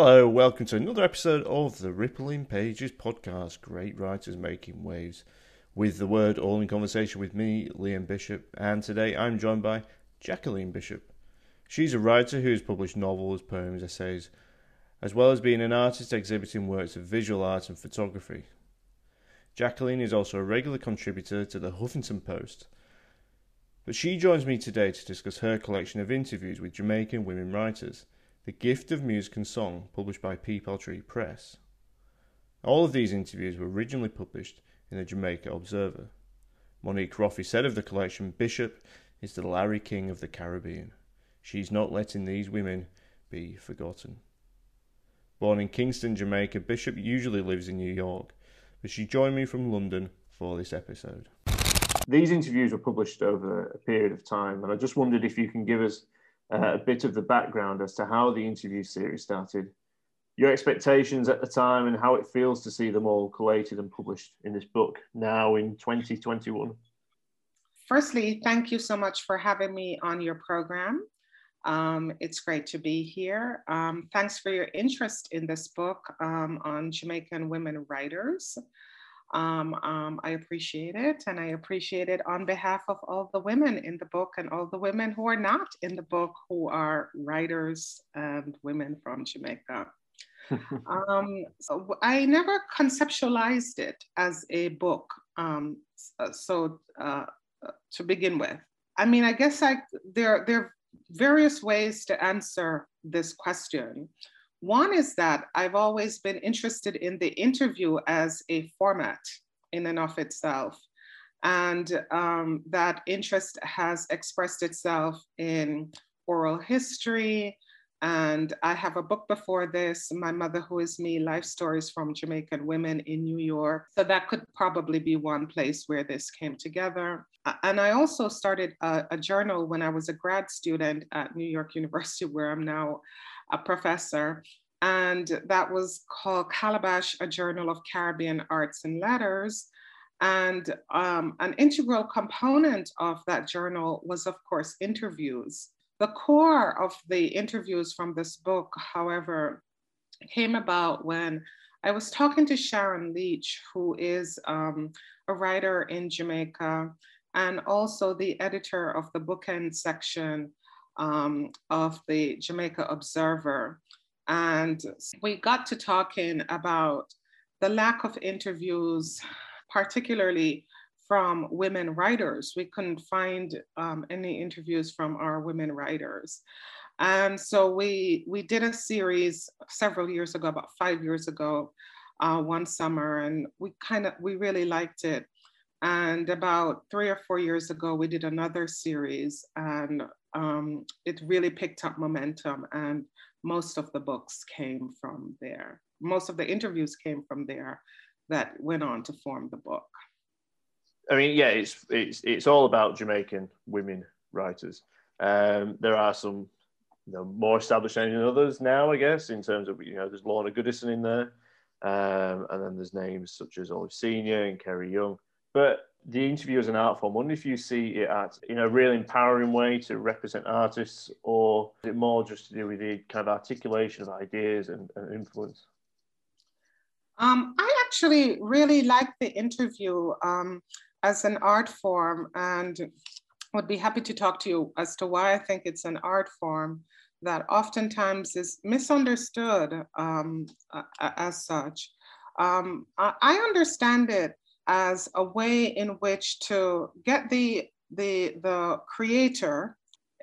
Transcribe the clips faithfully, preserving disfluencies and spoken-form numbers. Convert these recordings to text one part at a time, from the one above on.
Hello, welcome to another episode of the Rippling Pages podcast, Great Writers Making Waves, with the word all in conversation with me, Liam Bishop, and today I'm joined by Jacqueline Bishop. She's a writer who has published novels, poems, essays, as well as being an artist exhibiting works of visual art and photography. Jacqueline is also a regular contributor to the Huffington Post, but she joins me today to discuss her collection of interviews with Jamaican women writers, The Gift of Music and Song, published by Peepal Tree Press. All of these interviews were originally published in the Jamaica Observer. Monique Roffey said of the collection, Bishop is the Larry King of the Caribbean. She's not letting these women be forgotten. Born in Kingston, Jamaica, Bishop usually lives in New York, but she joined me from London for this episode. These interviews were published over a period of time, and I just wondered if you can give us Uh, a bit of the background as to how the interview series started, your expectations at the time, and how it feels to see them all collated and published in this book now in twenty twenty-one. Firstly, thank you so much for having me on your program. Um, it's great to be here. Um, thanks for your interest in this book um, on Jamaican women writers. Um, um, I appreciate it, and I appreciate it on behalf of all the women in the book and all the women who are not in the book, who are writers and women from Jamaica. um, so I never conceptualized it as a book, um, so uh, to begin with. I mean, I guess I, there, there are various ways to answer this question. One is that I've always been interested in the interview as a format in and of itself. And um, that interest has expressed itself in oral history. And I have a book before this, My Mother Who Is Me, Life Stories from Jamaican Women in New York. So that could probably be one place where this came together. And I also started a, a journal when I was a grad student at New York University, where I'm now a professor, and that was called Calabash, a Journal of Caribbean Arts and Letters. And um, an integral component of that journal was, of course, interviews. The core of the interviews from this book, however, came about when I was talking to Sharon Leach, who is um, a writer in Jamaica, and also the editor of the bookend section Um, of the Jamaica Observer. And we got to talking about the lack of interviews, particularly from women writers. We couldn't find um, any interviews from our women writers. And so we, we did a series several years ago, about five years ago, uh, one summer, and we kind of, we really liked it. And about three or four years ago, we did another series, and um, it really picked up momentum, and most of the books came from there. Most of the interviews came from there that went on to form the book. I mean, yeah, it's, it's, it's all about Jamaican women writers. Um, there are some you know, more established names than others now, I guess, in terms of, you know, there's Lorna Goodison in there, um, and then there's names such as Olive Senior and Kerry Young. But the interview as an art form, I wonder if you see it as, in a really empowering way to represent artists, or is it more just to do with the kind of articulation of ideas and, and influence? Um, I actually really like the interview um, as an art form, and would be happy to talk to you as to why I think it's an art form that oftentimes is misunderstood um, uh, as such. Um, I, I understand it as a way in which to get the, the, the creator,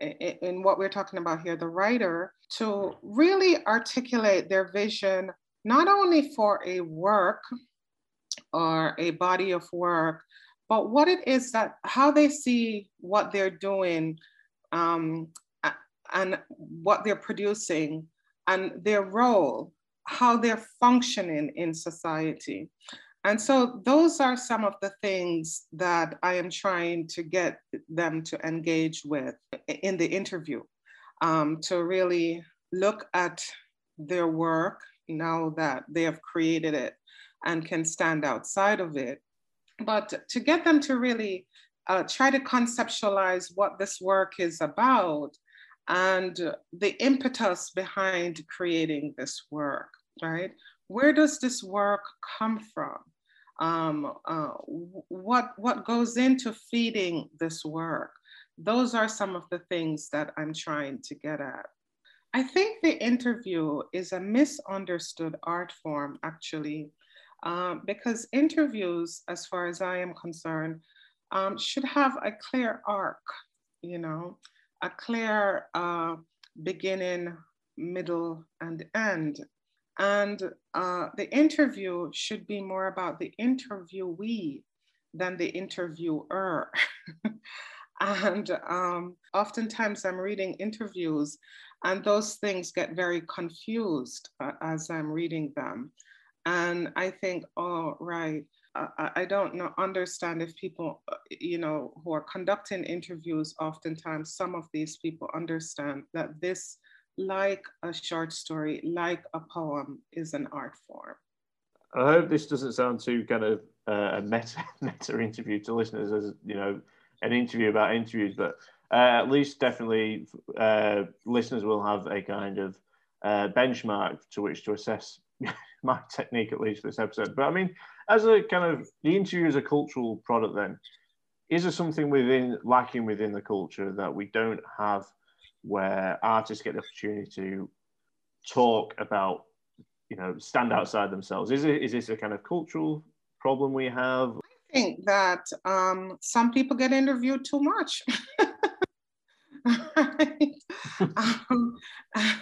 in, in what we're talking about here, the writer, to really articulate their vision, not only for a work or a body of work, but what it is that, how they see what they're doing um, and what they're producing and their role, how they're functioning in society. And so those are some of the things that I am trying to get them to engage with in the interview, um, to really look at their work now that they have created it and can stand outside of it, but to get them to really uh, try to conceptualize what this work is about and the impetus behind creating this work, right? Where does this work come from? Um, uh, what, what goes into feeding this work? Those are some of the things that I'm trying to get at. I think the interview is a misunderstood art form, actually, um, because interviews, as far as I am concerned, um, should have a clear arc, you know, a clear uh, beginning, middle, and end. And uh, the interview should be more about the interviewee than the interviewer. And um, oftentimes I'm reading interviews and those things get very confused uh, as I'm reading them. And I think, oh, right, I, I don't know, understand if people, you know, who are conducting interviews, oftentimes some of these people understand that this, like a short story, like a poem, is an art form. I hope this doesn't sound too kind of uh, a meta, meta interview to listeners, as you know, an interview about interviews, but uh, at least definitely uh, listeners will have a kind of uh, benchmark to which to assess my technique, at least this episode. But I mean, as a kind of, the interview is a cultural product then, is there something within, lacking within the culture that we don't have where artists get the opportunity to talk about, you know, stand outside themselves? Is it, is this a kind of cultural problem we have? I think that um, some people get interviewed too much. Right? um,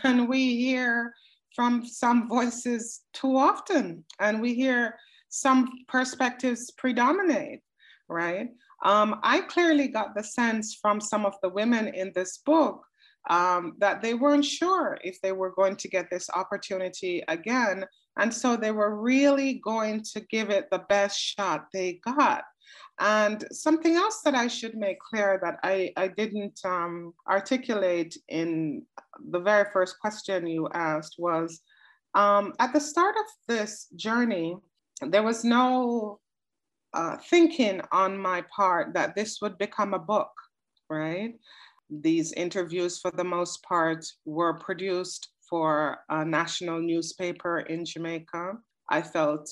and we hear from some voices too often, and we hear some perspectives predominate, right? Um, I clearly got the sense from some of the women in this book Um, that they weren't sure if they were going to get this opportunity again. And so they were really going to give it the best shot they got. And something else that I should make clear that I, I didn't um, articulate in the very first question you asked was, um, at the start of this journey, there was no uh, thinking on my part that this would become a book, right? These interviews, for the most part, were produced for a national newspaper in Jamaica. I felt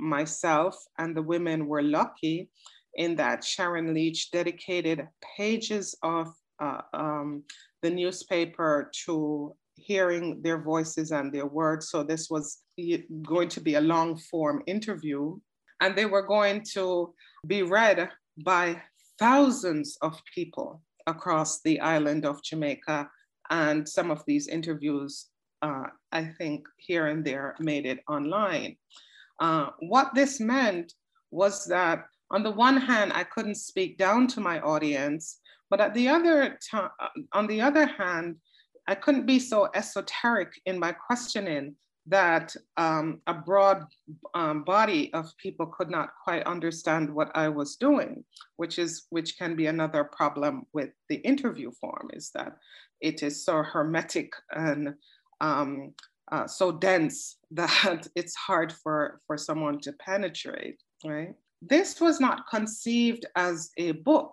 myself and the women were lucky in that Sharon Leach dedicated pages of uh, um, the newspaper to hearing their voices and their words. So this was going to be a long form interview, and they were going to be read by thousands of people across the island of Jamaica. And some of these interviews, uh, I think here and there, made it online. Uh, what this meant was that on the one hand, I couldn't speak down to my audience, but at the other on the other hand, I couldn't be so esoteric in my questioning that um, a broad um, body of people could not quite understand what I was doing, which is which can be another problem with the interview form, is that it is so hermetic and um, uh, so dense that it's hard for, for someone to penetrate, right? This was not conceived as a book,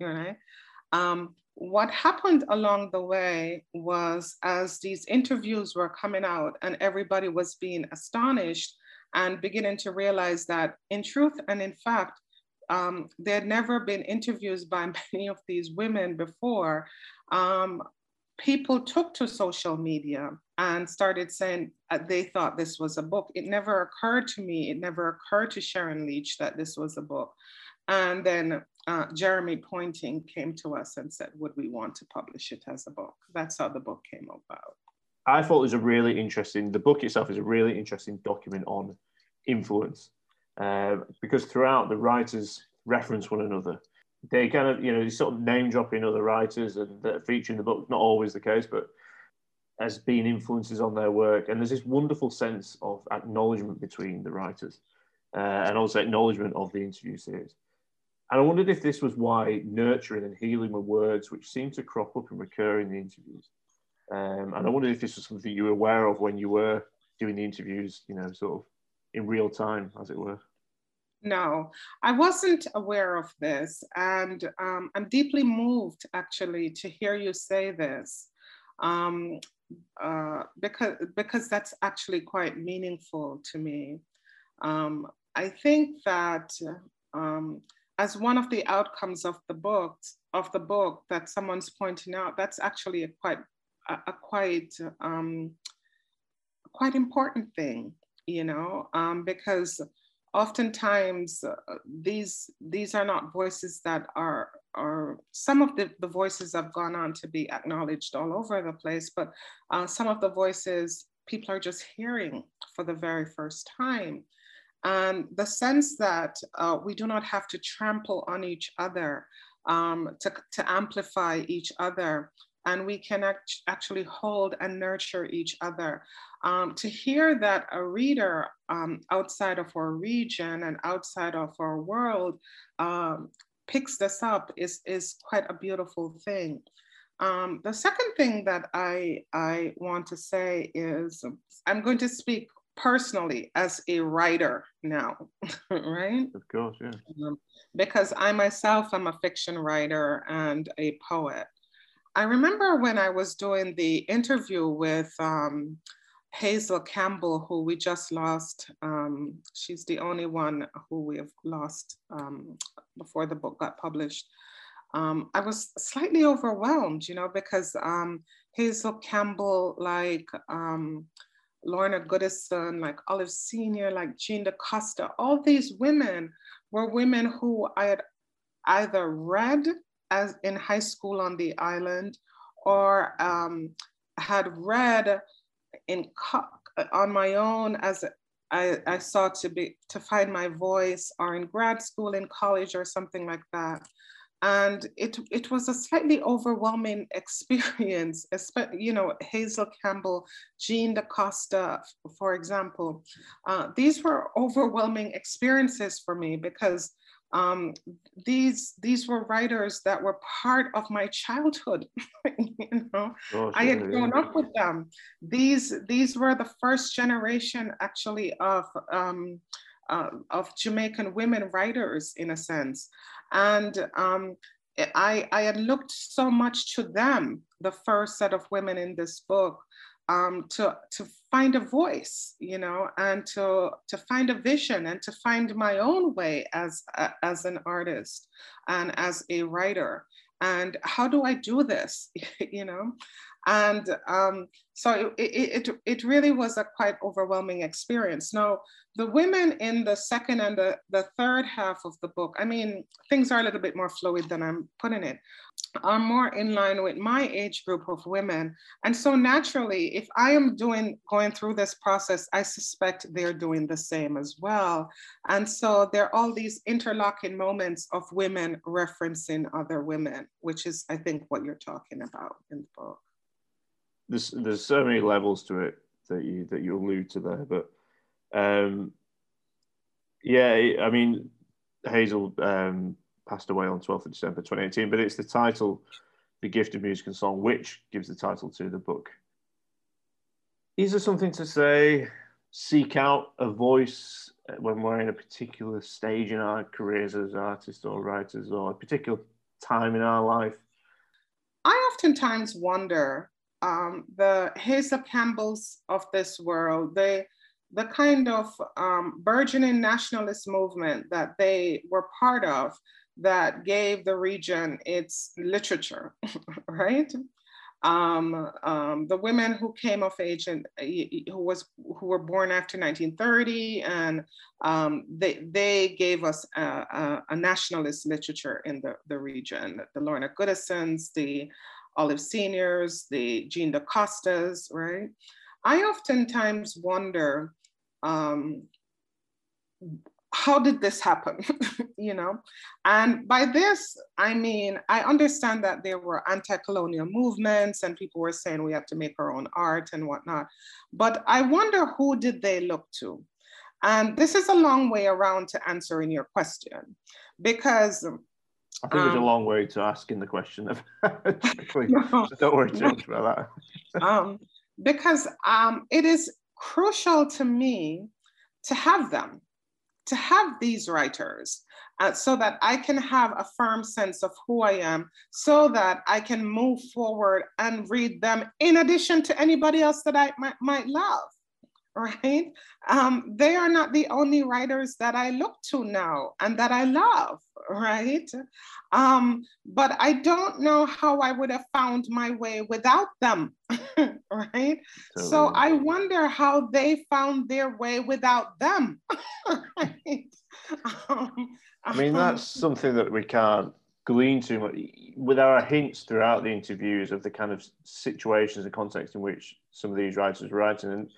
right? Um, What happened along the way was, as these interviews were coming out and everybody was being astonished and beginning to realize that in truth and in fact, um, there had never been interviews by many of these women before, um, people took to social media and started saying they thought this was a book. It never occurred to me, it never occurred to Sharon Leach that this was a book. And then uh, Jeremy Pointing came to us and said, would we want to publish it as a book? That's how the book came about. I thought it was a really interesting, the book itself is a really interesting document on influence, uh, because throughout the writers reference one another. They kind of, you know, sort of name dropping other writers and that feature in the book, not always the case, but as being influences on their work. And there's this wonderful sense of acknowledgement between the writers uh, and also acknowledgement of the interview series. And I wondered if this was why nurturing and healing were words which seemed to crop up and recur in the interviews. Um, and I wondered if this was something you were aware of when you were doing the interviews, you know, sort of in real time, as it were. No, I wasn't aware of this. And um, I'm deeply moved, actually, to hear you say this, um, uh, because, because that's actually quite meaningful to me. Um, I think that um, as one of the outcomes of the book, of the book that someone's pointing out, that's actually a quite, a, a quite, um, quite important thing, you know, um, because oftentimes uh, these these are not voices that are, are some of the, the voices have gone on to be acknowledged all over the place, but uh, some of the voices people are just hearing for the very first time. And the sense that uh, we do not have to trample on each other um, to, to amplify each other, and we can act actually hold and nurture each other. Um, to hear that a reader um, outside of our region and outside of our world um, picks this up is, is quite a beautiful thing. Um, the second thing that I, I want to say is, I'm going to speak personally as a writer now, right? Of course, yeah. Um, because I myself am a fiction writer and a poet. I remember when I was doing the interview with um, Hazel Campbell, who we just lost. Um, she's the only one who we have lost um, before the book got published. Um, I was slightly overwhelmed, you know, because um, Hazel Campbell, like um, Lorna Goodison, like Olive Senior, like Jean DaCosta, all these women were women who I had either read as in high school on the island, or um, had read in on my own as I, I sought to be to find my voice, or in grad school, in college, or something like that. And it it was a slightly overwhelming experience. You know, Hazel Campbell, Jean DaCosta, for example, uh, these were overwhelming experiences for me, because Um, these these were writers that were part of my childhood. You know, oh, I had grown up with them. These these were the first generation, actually, of um, uh, of Jamaican women writers, in a sense, and um, I I had looked so much to them, the first set of women in this book, um, to to find a voice, you know, and to to find a vision, and to find my own way as uh, as an artist and as a writer. And how do I do this, you know? And um, so it, it it really was a quite overwhelming experience. Now, the women in the second and the, the third half of the book, I mean, things are a little bit more fluid than I'm putting it, are more in line with my age group of women. And so naturally, if I am doing, going through this process, I suspect they're doing the same as well. And so there are all these interlocking moments of women referencing other women, which is, I think, what you're talking about in the book. There's, there's so many levels to it that you, that you allude to there, but um, yeah, I mean, Hazel, um, passed away on twelfth of December twenty eighteen, but it's the title, The Gift of Music and Song, which gives the title to the book. Is there something to say, seek out a voice when we're in a particular stage in our careers as artists or writers, or a particular time in our life? I oftentimes wonder, um, the Hazel Campbells of this world, they the kind of um, burgeoning nationalist movement that they were part of, that gave the region its literature, right? Um, um, the women who came of age and who was who were born after nineteen thirty, and um, they they gave us a, a, a nationalist literature in the the region. The Lorna Goodisons, the Olive Seniors, the Jean DaCostas, right? I oftentimes wonder, Um, how did this happen, you know? And by this, I mean, I understand that there were anti-colonial movements and people were saying we have to make our own art and whatnot, but I wonder, who did they look to? And this is a long way around to answering your question, because I think um, it's a long way to asking the question. Of no, don't worry too much about that. um, because um, it is crucial to me to have them. to have these writers uh, so that I can have a firm sense of who I am, so that I can move forward and read them in addition to anybody else that I might, might love, right? Um, they are not the only writers that I look to now and that I love, right? Um, but I don't know how I would have found my way without them, right? Totally. So I wonder how they found their way without them, right? Um, I mean, that's something that we can't glean too much. There are hints throughout the interviews of the kind of situations and context in which some of these writers were writing. And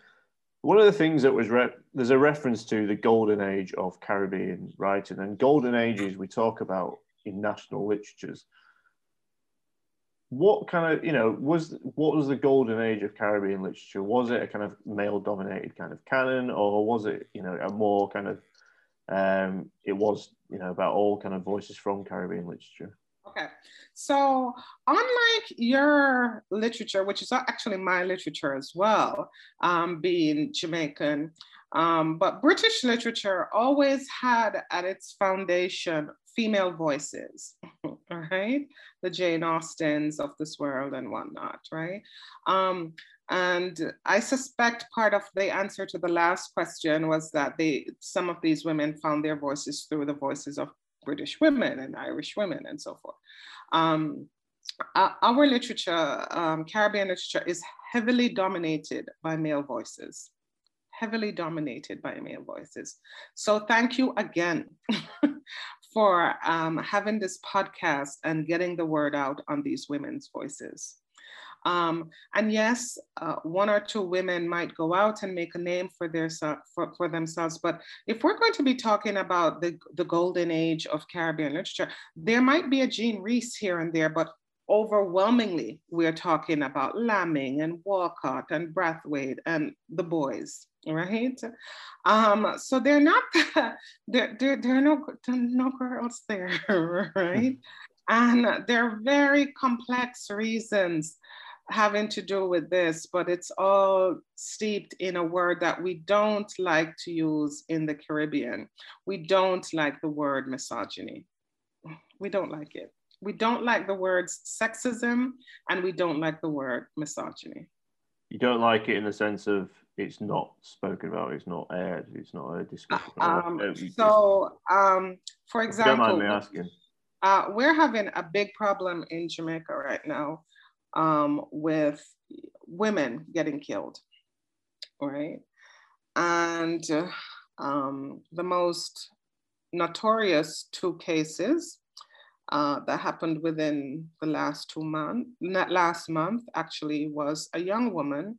one of the things that was, re there's a reference to the golden age of Caribbean writing, and golden ages we talk about in national literatures. What kind of, you know, was, what was the golden age of Caribbean literature? Was it a kind of male dominated kind of canon, or was it, you know, a more kind of, um, it was, you know, about all kind of voices from Caribbean literature? Okay, so unlike your literature, which is actually my literature as well, um, being Jamaican, um, but British literature always had at its foundation female voices, all right? The Jane Austens of this world and whatnot, right? Um, and I suspect part of the answer to the last question was that they, some of these women found their voices through the voices of British women and Irish women and so forth. Um, our literature, um, Caribbean literature, is heavily dominated by male voices, heavily dominated by male voices. So thank you again for um, having this podcast and getting the word out on these women's voices. Um, and yes, uh, one or two women might go out and make a name for, their, for, for themselves, but if we're going to be talking about the, the golden age of Caribbean literature, there might be a Jean Rhys here and there, but overwhelmingly, we're talking about Lamming and Walcott and Brathwaite and the boys, right? Um, so they're not, there, there, there, are no, there are no girls there, right? And there are very complex reasons having to do with this, but it's all steeped in a word that we don't like to use in the Caribbean. We don't like the word misogyny. We don't like it. We don't like the words sexism, and we don't like the word misogyny. You don't like it in the sense of it's not spoken about, it's not aired, it's not a discussion. Um, so, um, for example, don't mind me asking. Uh, we're having a big problem in Jamaica right now um, with women getting killed, right? And uh, um, the most notorious two cases uh, that happened within the last two months, not last month actually, was a young woman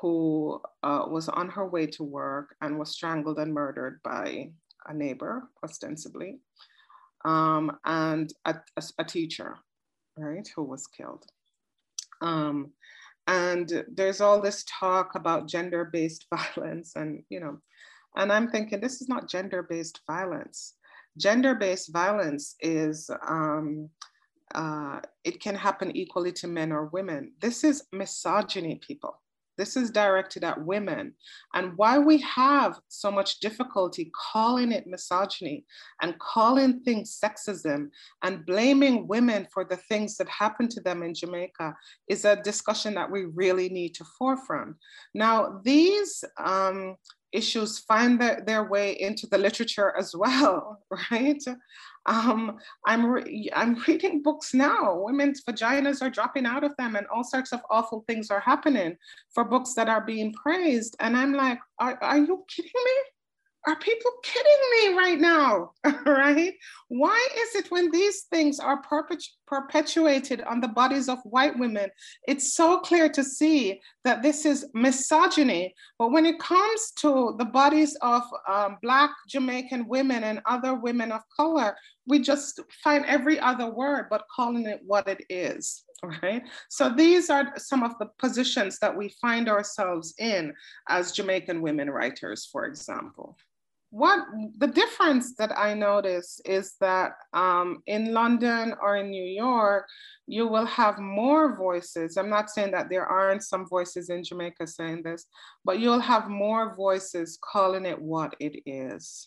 who uh, was on her way to work and was strangled and murdered by a neighbor, ostensibly. Um, and a, a, a teacher, right, who was killed. Um, and there's all this talk about gender-based violence, and, you know, and I'm thinking this is not gender-based violence. Gender-based violence is, um, uh, it can happen equally to men or women. This is misogyny, people. This is directed at women. And why we have so much difficulty calling it misogyny and calling things sexism and blaming women for the things that happened to them in Jamaica is a discussion that we really need to forefront. Now, these um, issues find their, their way into the literature as well, right? Um, I'm, re I'm reading books now. Women's vaginas are dropping out of them and all sorts of awful things are happening for books that are being praised. And I'm like, are, are you kidding me? Are people kidding me right now, right? Why is it when these things are perpetu perpetuated on the bodies of white women, it's so clear to see that this is misogyny, but when it comes to the bodies of um, Black Jamaican women and other women of color, we just find every other word, but calling it what it is, right? So these are some of the positions that we find ourselves in as Jamaican women writers, for example. What the difference that I notice is that um, in London or in New York, you will have more voices. I'm not saying that there aren't some voices in Jamaica saying this, but you'll have more voices calling it what it is,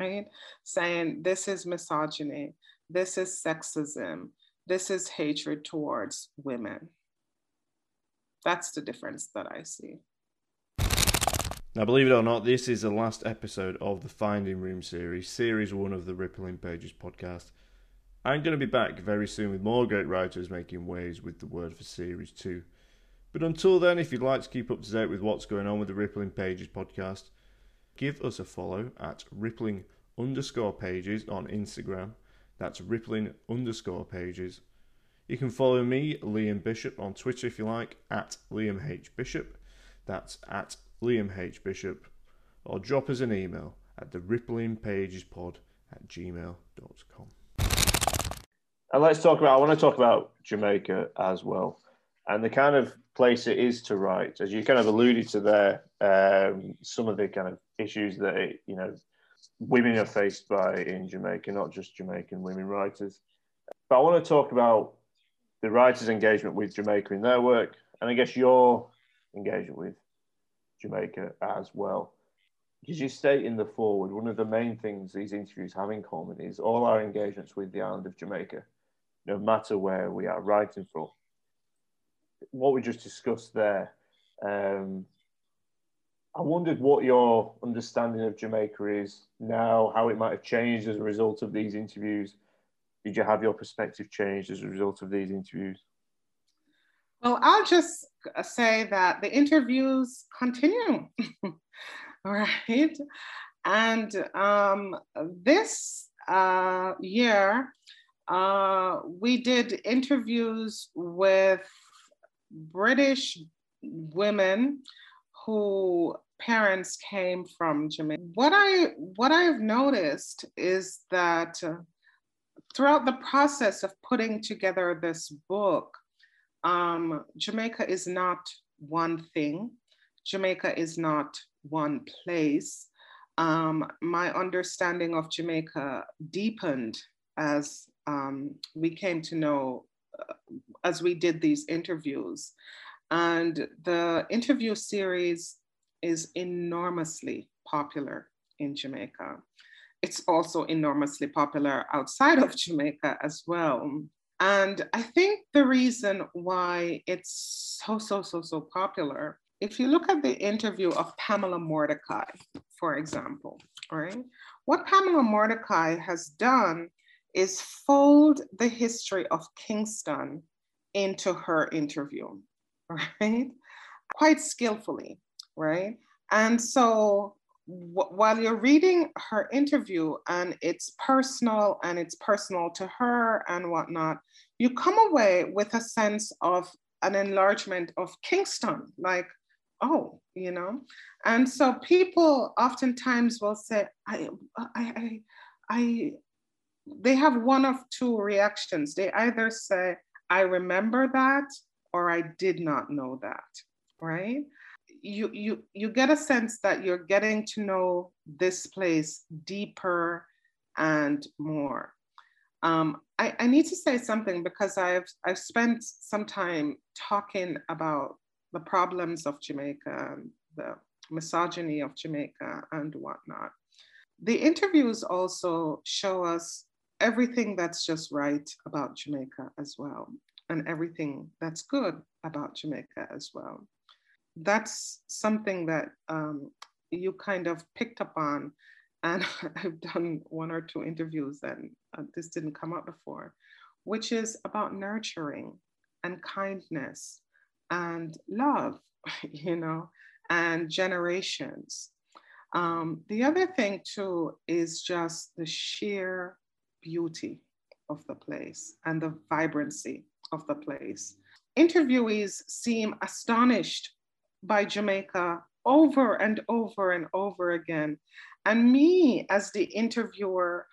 right? Saying this is misogyny, this is sexism, this is hatred towards women. That's the difference that I see. Now, believe it or not, this is the last episode of the Finding Room series, series one of the Rippling Pages podcast. I'm going to be back very soon with more great writers making waves with the word for series two. But until then, if you'd like to keep up to date with what's going on with the Rippling Pages podcast, give us a follow at rippling underscore pages on Instagram. That's rippling underscore pages. You can follow me, Liam Bishop, on Twitter if you like, at Liam H. Bishop. That's at Liam H. Bishop. Or drop us an email at the rippling pages pod at gmail dot com. And let's talk about, I want to talk about Jamaica as well, and the kind of place it is to write, as you kind of alluded to there, um, some of the kind of issues that, it, you know, women are faced by in Jamaica, not just Jamaican women writers. But I want to talk about the writers' engagement with Jamaica in their work, and I guess your engagement with Jamaica as well. Because you state in the foreword, one of the main things these interviews have in common is all our engagements with the island of Jamaica, no matter where we are writing from. What we just discussed there, um, I wondered what your understanding of Jamaica is now, how it might have changed as a result of these interviews. Did you have your perspective changed as a result of these interviews? Well, I'll just say that the interviews continue, right? And um, this uh, year, uh, we did interviews with British women whose parents came from Jamaica. What I what I've noticed is that uh, throughout the process of putting together this book, um, Jamaica is not one thing. Jamaica is not one place. Um, my understanding of Jamaica deepened as um, we came to know as we did these interviews. And the interview series is enormously popular in Jamaica. It's also enormously popular outside of Jamaica as well. And I think the reason why it's so, so, so, so popular, if you look at the interview of Pamela Mordecai, for example, right? What Pamela Mordecai has done is fold the history of Kingston into her interview, right? Quite skillfully, right? And so w- while you're reading her interview and it's personal and it's personal to her and whatnot, you come away with a sense of an enlargement of Kingston, like, oh, you know? And so people oftentimes will say, I, I, I, I they have one of two reactions. They either say, I remember that, or I did not know that, right? You, you, you get a sense that you're getting to know this place deeper and more. Um, I, I need to say something because I've, I've spent some time talking about the problems of Jamaica, the misogyny of Jamaica and whatnot. The interviews also show us everything that's just right about Jamaica as well, and everything that's good about Jamaica as well. That's something that um, you kind of picked up on, and I've done one or two interviews and uh, this didn't come up before, which is about nurturing and kindness and love, you know, and generations. Um, the other thing too is just the sheer beauty of the place and the vibrancy of the place. Interviewees seem astonished by Jamaica over and over and over again. And me as the interviewer,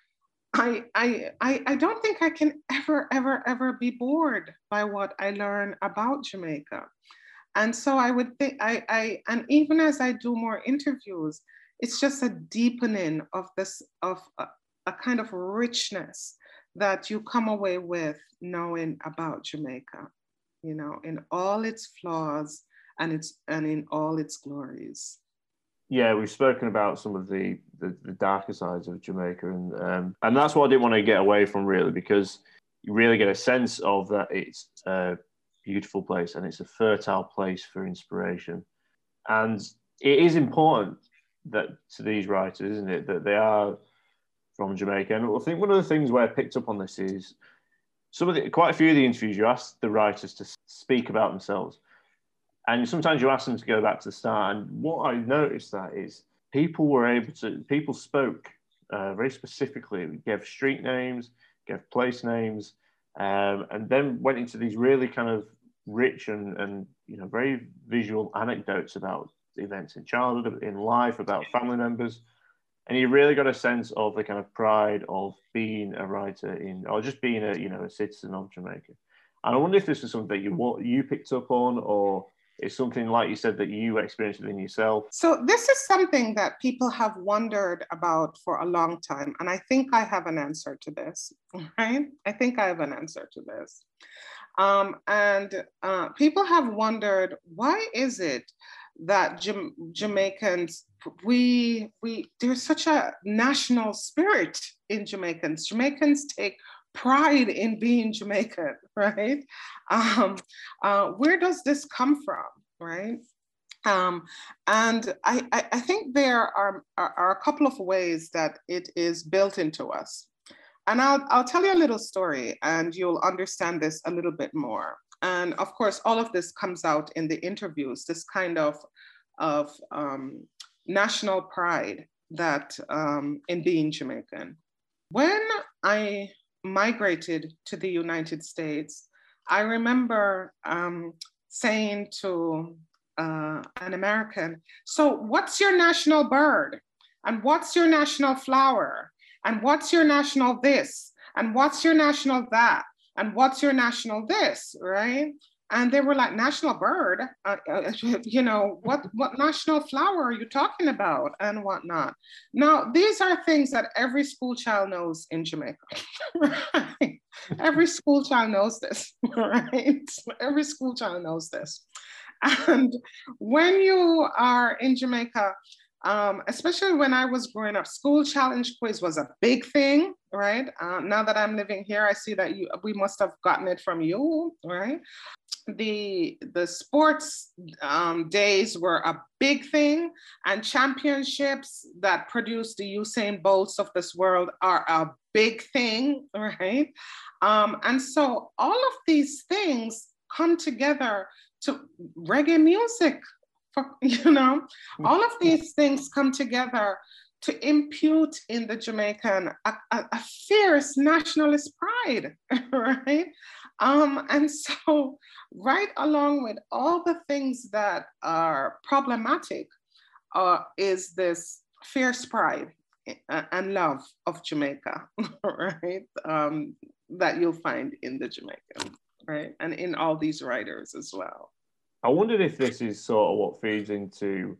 I, I, I, I don't think I can ever, ever, ever be bored by what I learn about Jamaica. And so I would think, I, I, and even as I do more interviews, it's just a deepening of this, of, uh, a kind of richness that you come away with knowing about Jamaica, you know, in all its flaws and its and in all its glories. Yeah, we've spoken about some of the, the, the darker sides of Jamaica, and um, and that's what I didn't want to get away from, really, because you really get a sense of that it's a beautiful place and it's a fertile place for inspiration. And it is important that to these writers, isn't it, that they are from Jamaica. And I think one of the things where I picked up on this is some of the, quite a few of the interviews, you asked the writers to speak about themselves. And sometimes you ask them to go back to the start. And what I noticed that is people were able to, people spoke uh, very specifically, gave street names, gave place names, um, and then went into these really kind of rich and, and, you know, very visual anecdotes about events in childhood, in life, about family members. And you really got a sense of the kind of pride of being a writer in, or just being a, you know, a citizen of Jamaica. And I wonder if this was something that you, what you picked up on, or it's something, like you said, that you experienced within yourself. So this is something that people have wondered about for a long time. And I think I have an answer to this, right? I think I have an answer to this. Um, and uh, people have wondered, why is it that Jam- Jamaicans, we, we, there's such a national spirit in Jamaicans. Jamaicans take pride in being Jamaican, right? Um, uh, where does this come from, right? Um, and I, I, I think there are, are, are a couple of ways that it is built into us. And I'll, I'll tell you a little story and you'll understand this a little bit more. And of course, all of this comes out in the interviews, this kind of, of um, national pride that um, in being Jamaican. When I migrated to the United States, I remember um, saying to uh, an American, so what's your national bird? And what's your national flower? And what's your national this? And what's your national that? And what's your national this, right? And they were like, national bird? Uh, uh, you know, what, what national flower are you talking about and whatnot? Now, these are things that every school child knows in Jamaica, right? Every school child knows this, right? Every school child knows this. And when you are in Jamaica, Um, especially when I was growing up, school challenge quiz was a big thing, right? Uh, now that I'm living here, I see that you, we must have gotten it from you, right? The, the sports um, days were a big thing, and championships that produce the Usain Bolts of this world are a big thing, right? Um, and so all of these things come together to reggae music. You know, all of these things come together to impute in the Jamaican a, a, a fierce nationalist pride, right? Um, and so right along with all the things that are problematic uh, is this fierce pride and love of Jamaica, right? Um, that you'll find in the Jamaican, right? And in all these writers as well. I wondered if this is sort of what feeds into,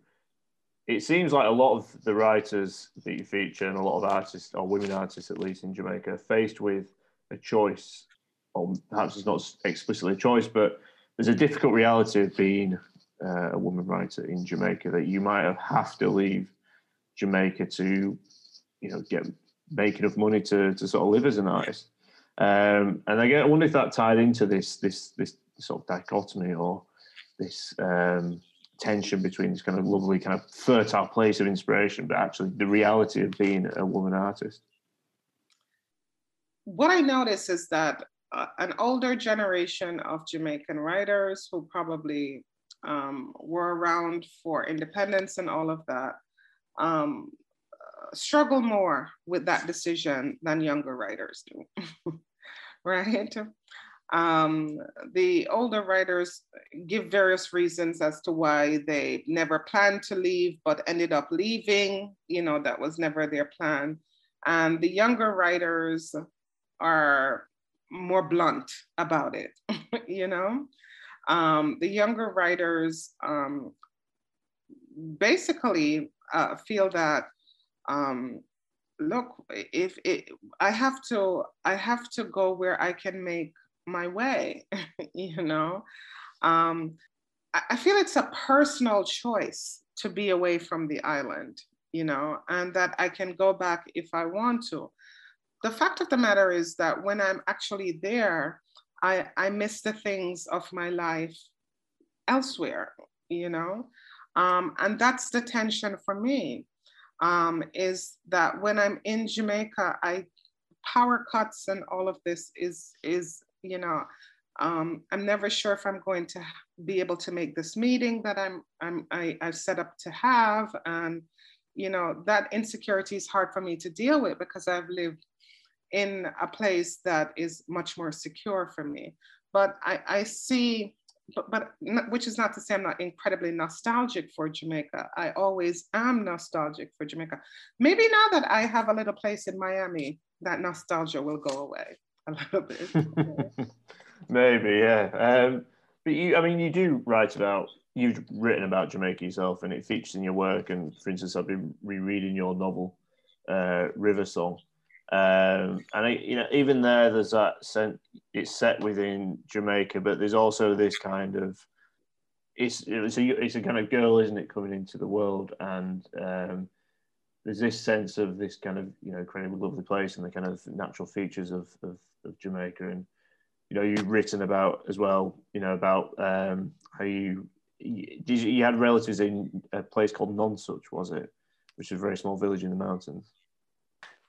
it seems like a lot of the writers that you feature and a lot of artists, or women artists at least in Jamaica, are faced with a choice, or perhaps it's not explicitly a choice, but there's a difficult reality of being uh, a woman writer in Jamaica, that you might have, have to leave Jamaica to, you know, get make enough money to, to sort of live as an artist. Um, and I, get, I wonder if that tied into this this this sort of dichotomy, or this um, tension between this kind of lovely, kind of fertile place of inspiration, but actually the reality of being a woman artist. What I notice is that uh, an older generation of Jamaican writers who probably um, were around for independence and all of that, um, struggle more with that decision than younger writers do, right? Um, the older writers give various reasons as to why they never planned to leave, but ended up leaving, you know, that was never their plan. And the younger writers are more blunt about it, you know? Um, the younger writers um, basically uh, feel that, um, look, if it, I have to, I have to go where I can make my way, you know. Um, I feel it's a personal choice to be away from the island, you know, and that I can go back if I want to. The fact of the matter is that when I'm actually there, I, I miss the things of my life elsewhere, you know, um, and that's the tension for me, um, is that when I'm in Jamaica, I power cuts and all of this is, is you know, um, I'm never sure if I'm going to be able to make this meeting that I'm, I'm I, I've set up to have, and you know, that insecurity is hard for me to deal with because I've lived in a place that is much more secure for me. But I, I see, but, but which is not to say I'm not incredibly nostalgic for Jamaica. I always am nostalgic for Jamaica. Maybe now that I have a little place in Miami, that nostalgia will go away a little bit. Maybe, yeah. Um, but you, I mean, you do write about, you've written about Jamaica yourself, and it features in your work. And for instance, I've been rereading your novel, uh, River Song. Um, and I, you know, even there, there's that sense it's set within Jamaica, but there's also this kind of it's it's a it's a kind of girl, isn't it, coming into the world, and um, there's this sense of this kind of you know incredibly lovely place and the kind of natural features of of, of Jamaica, and you know you've written about as well, you know about um, how you. Did you, you had relatives in a place called Nonsuch, was it? Which is a very small village in the mountains.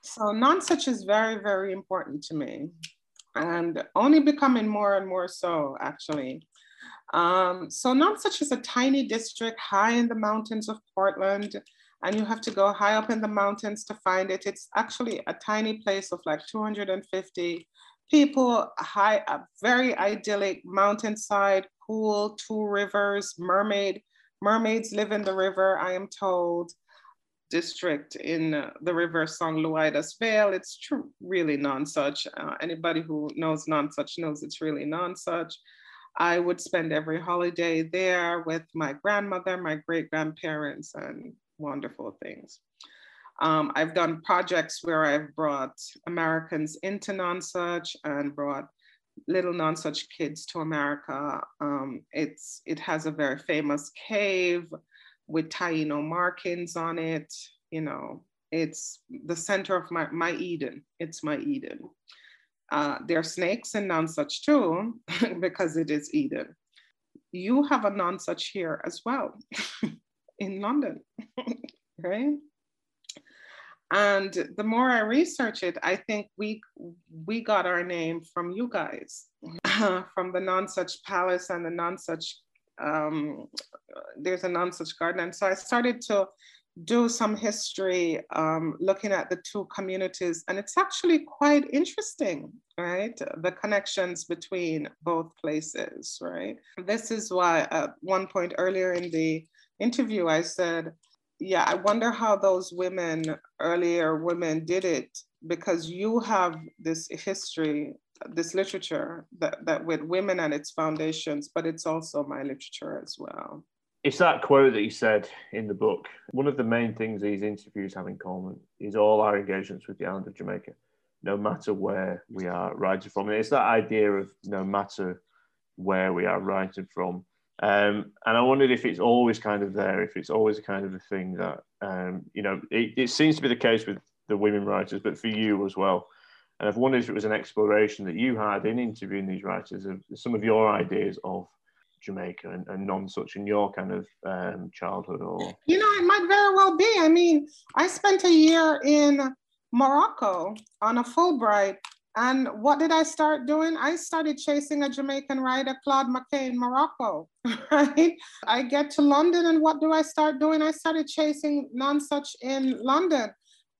So Nonsuch is very, very important to me, and only becoming more and more so, actually. Um, so Nonsuch is a tiny district high in the mountains of Portland, and you have to go high up in the mountains to find it. It's actually a tiny place of like two hundred fifty people, high, a very idyllic mountainside, pool, two rivers, mermaid. Mermaids live in the river, I am told, district in uh, the river song Luidas Vale. It's true, really Nonsuch. Uh, anybody who knows Nonsuch knows it's really Nonsuch. I would spend every holiday there with my grandmother, my great-grandparents, and wonderful things. Um, I've done projects where I've brought Americans into Nonsuch and brought little Nonsuch kids to America. Um, it's, it has a very famous cave with Taino markings on it. You know, it's the center of my, my Eden. It's my Eden. Uh, there are snakes in Nonsuch too, because it is Eden. You have a Nonsuch here as well in London, right? And the more I research it, I think we we got our name from you guys, from the Nonsuch Palace and the Nonsuch, um, there's a Nonsuch garden. And so I started to do some history, um, looking at the two communities, and it's actually quite interesting, right? The connections between both places, right? This is why at one point earlier in the interview, I said, yeah, I wonder how those women, earlier women did it, because you have this history, this literature that, that with women and its foundations, but it's also my literature as well. It's that quote that you said in the book. One of the main things these interviews have in common is all our engagements with the island of Jamaica, no matter where we are writing from. And it's that idea of no matter where we are writing from. Um, and I wondered if it's always kind of there, if it's always a kind of a thing that, um, you know, it, it seems to be the case with the women writers, but for you as well. And I've wondered if it was an exploration that you had in interviewing these writers of some of your ideas of Jamaica and, and Nonsuch in your kind of um, childhood or... You know, it might very well be. I mean, I spent a year in Morocco on a Fulbright. And what did I start doing? I started chasing a Jamaican writer, Claude McKay, in Morocco, right? I get to London, and what do I start doing? I started chasing Nonsuch in London.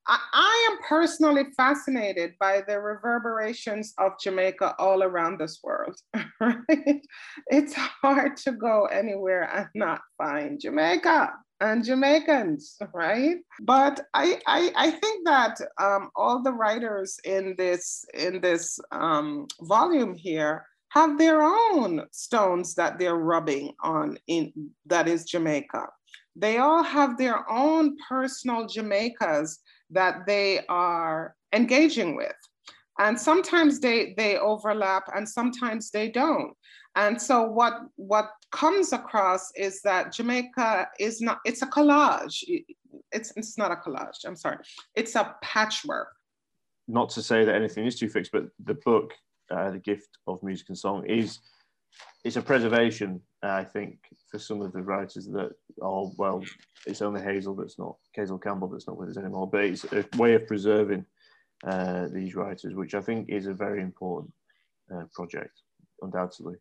I, I am personally fascinated by the reverberations of Jamaica all around this world, right? It's hard to go anywhere and not find Jamaica and Jamaicans, right? But I, I, I think that um, all the writers in this in this um, volume here have their own stones that they're rubbing on in that is Jamaica. They all have their own personal Jamaicas that they are engaging with, and sometimes they they overlap, and sometimes they don't. And so what, what comes across is that Jamaica is not, it's a collage. It's, it's not a collage, I'm sorry. It's a patchwork. Not to say that anything is too fixed, but the book, uh, The Gift of Music and Song, is it's a preservation, uh, I think, for some of the writers that, oh, well, it's only Hazel that's not, Hazel Campbell that's not with us anymore, but it's a way of preserving uh, these writers, which I think is a very important uh, project, undoubtedly.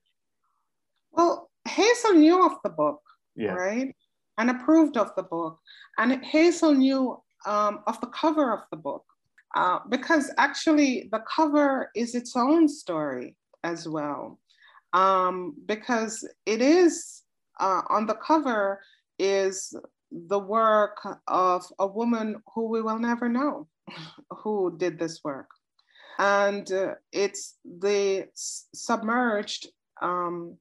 Well, Hazel knew of the book, yeah. right? And approved of the book. And Hazel knew um, of the cover of the book, uh, because actually the cover is its own story as well. Um, because it is, uh, on the cover is the work of a woman who we will never know who did this work. And uh, it's the submerged um,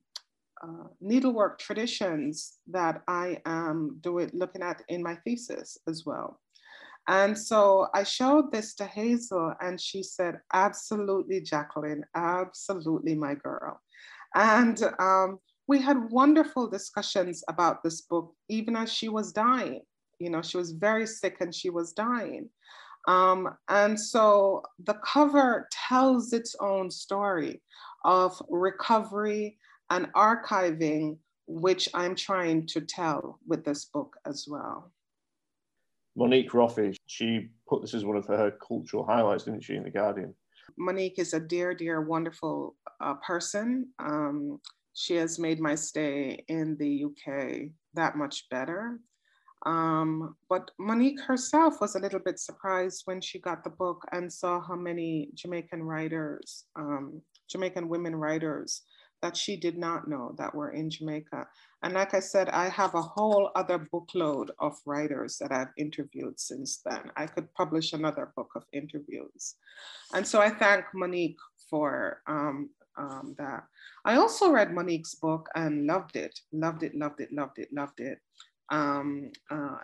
uh, needlework traditions that I am doing, looking at in my thesis as well. And so I showed this to Hazel and she said, absolutely, Jacqueline, absolutely, my girl. And um, we had wonderful discussions about this book, even as she was dying. You know, she was very sick and she was dying. Um, and so the cover tells its own story of recovery and archiving, which I'm trying to tell with this book as well. Monique Roffey, she put this as one of her cultural highlights, didn't she, in The Guardian? Monique is a dear, dear, wonderful uh, person. Um, she has made my stay in the U K that much better. Um, but Monique herself was a little bit surprised when she got the book and saw how many Jamaican writers, um, Jamaican women writers that she did not know that were in Jamaica. And like I said, I have a whole other bookload of writers that I've interviewed since then. I could publish another book of interviews. And so I thank Monique for um, um, that. I also read Monique's book and loved it, loved it, loved it, loved it, loved it. Um, uh,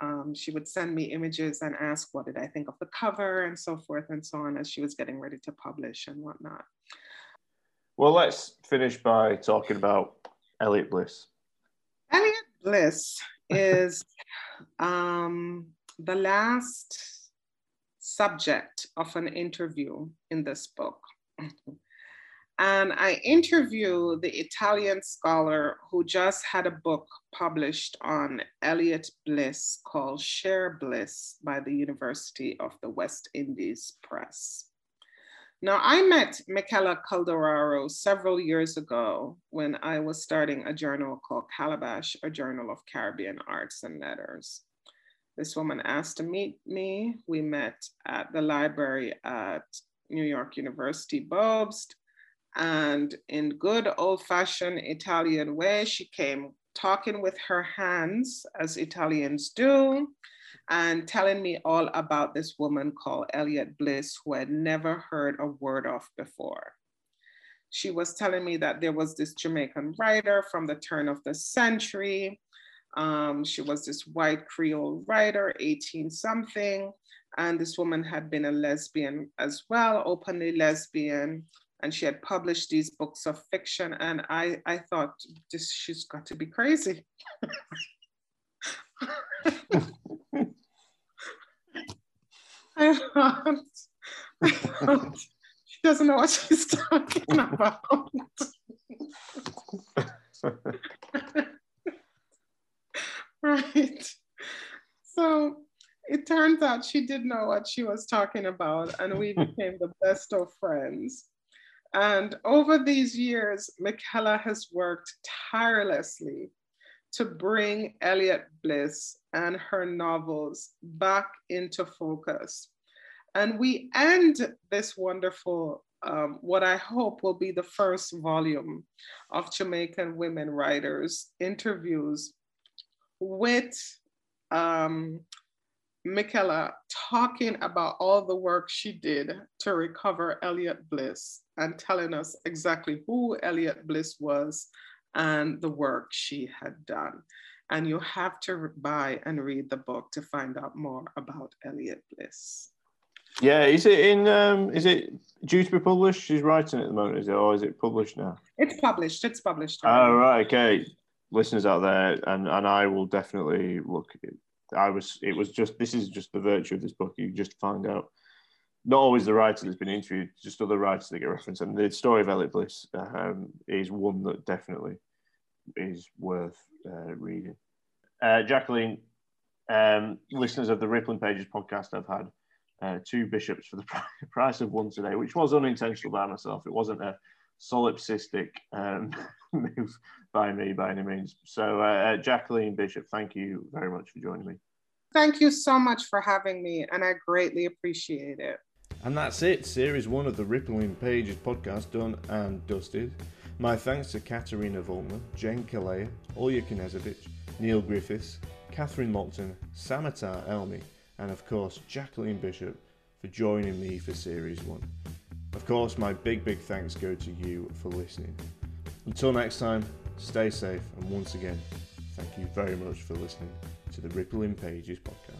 um, she would send me images and ask, what did I think of the cover and so forth and so on as she was getting ready to publish and whatnot. Well, let's finish by talking about Elliot Bliss. Elliot Bliss is um, the last subject of an interview in this book. And I interview the Italian scholar who just had a book published on Elliot Bliss called Share Bliss by the University of the West Indies Press. Now, I met Michela Calderaro several years ago when I was starting a journal called Calabash, a journal of Caribbean arts and letters. This woman asked to meet me. We met at the library at New York University, Bobst, and in good old-fashioned Italian way, she came talking with her hands, as Italians do, and telling me all about this woman called Elliot Bliss, who I'd never heard a word of before. She was telling me that there was this Jamaican writer from the turn of the century. Um, she was this white Creole writer, eighteen something. And this woman had been a lesbian as well, openly lesbian. And she had published these books of fiction. And I, I thought, this, she's got to be crazy. I thought, I thought, she doesn't know what she's talking about. Right. So it turns out she did know what she was talking about, and we became the best of friends. And over these years, Michela has worked tirelessly to bring Elliot Bliss and her novels back into focus. And we end this wonderful, um, what I hope will be the first volume of Jamaican women writers interviews with um, Michela talking about all the work she did to recover Elliot Bliss and telling us exactly who Elliot Bliss was and the work she had done. And you have to buy and read the book to find out more about Elliot Bliss. Yeah, is it in? Um, is it due to be published? She's writing at the moment, is it, or is it published now? It's published. It's published. Oh, right. Okay, listeners out there, and and I will definitely look. I was. It was just. This is just the virtue of this book. You just find out. Not always the writer that's been interviewed, just other writers that get referenced. And the story of Elliot Bliss um, is one that definitely is worth uh, reading. Uh, Jacqueline, um, listeners of the Rippling Pages podcast, I've had uh, two bishops for the price of one today, which was unintentional by myself. It wasn't a solipsistic um, move by me by any means. So uh, Jacqueline Bishop, thank you very much for joining me. Thank you so much for having me, and I greatly appreciate it. And that's it, series one of the Rippling Pages podcast, done and dusted. My thanks to Katerina Volkman, Jen Kalea, Olya Knezovic, Neil Griffiths, Catherine Lockton, Samatar Elmi, and of course Jacqueline Bishop for joining me for series one. Of course, my big, big thanks go to you for listening. Until next time, stay safe, and once again, thank you very much for listening to the Rippling Pages podcast.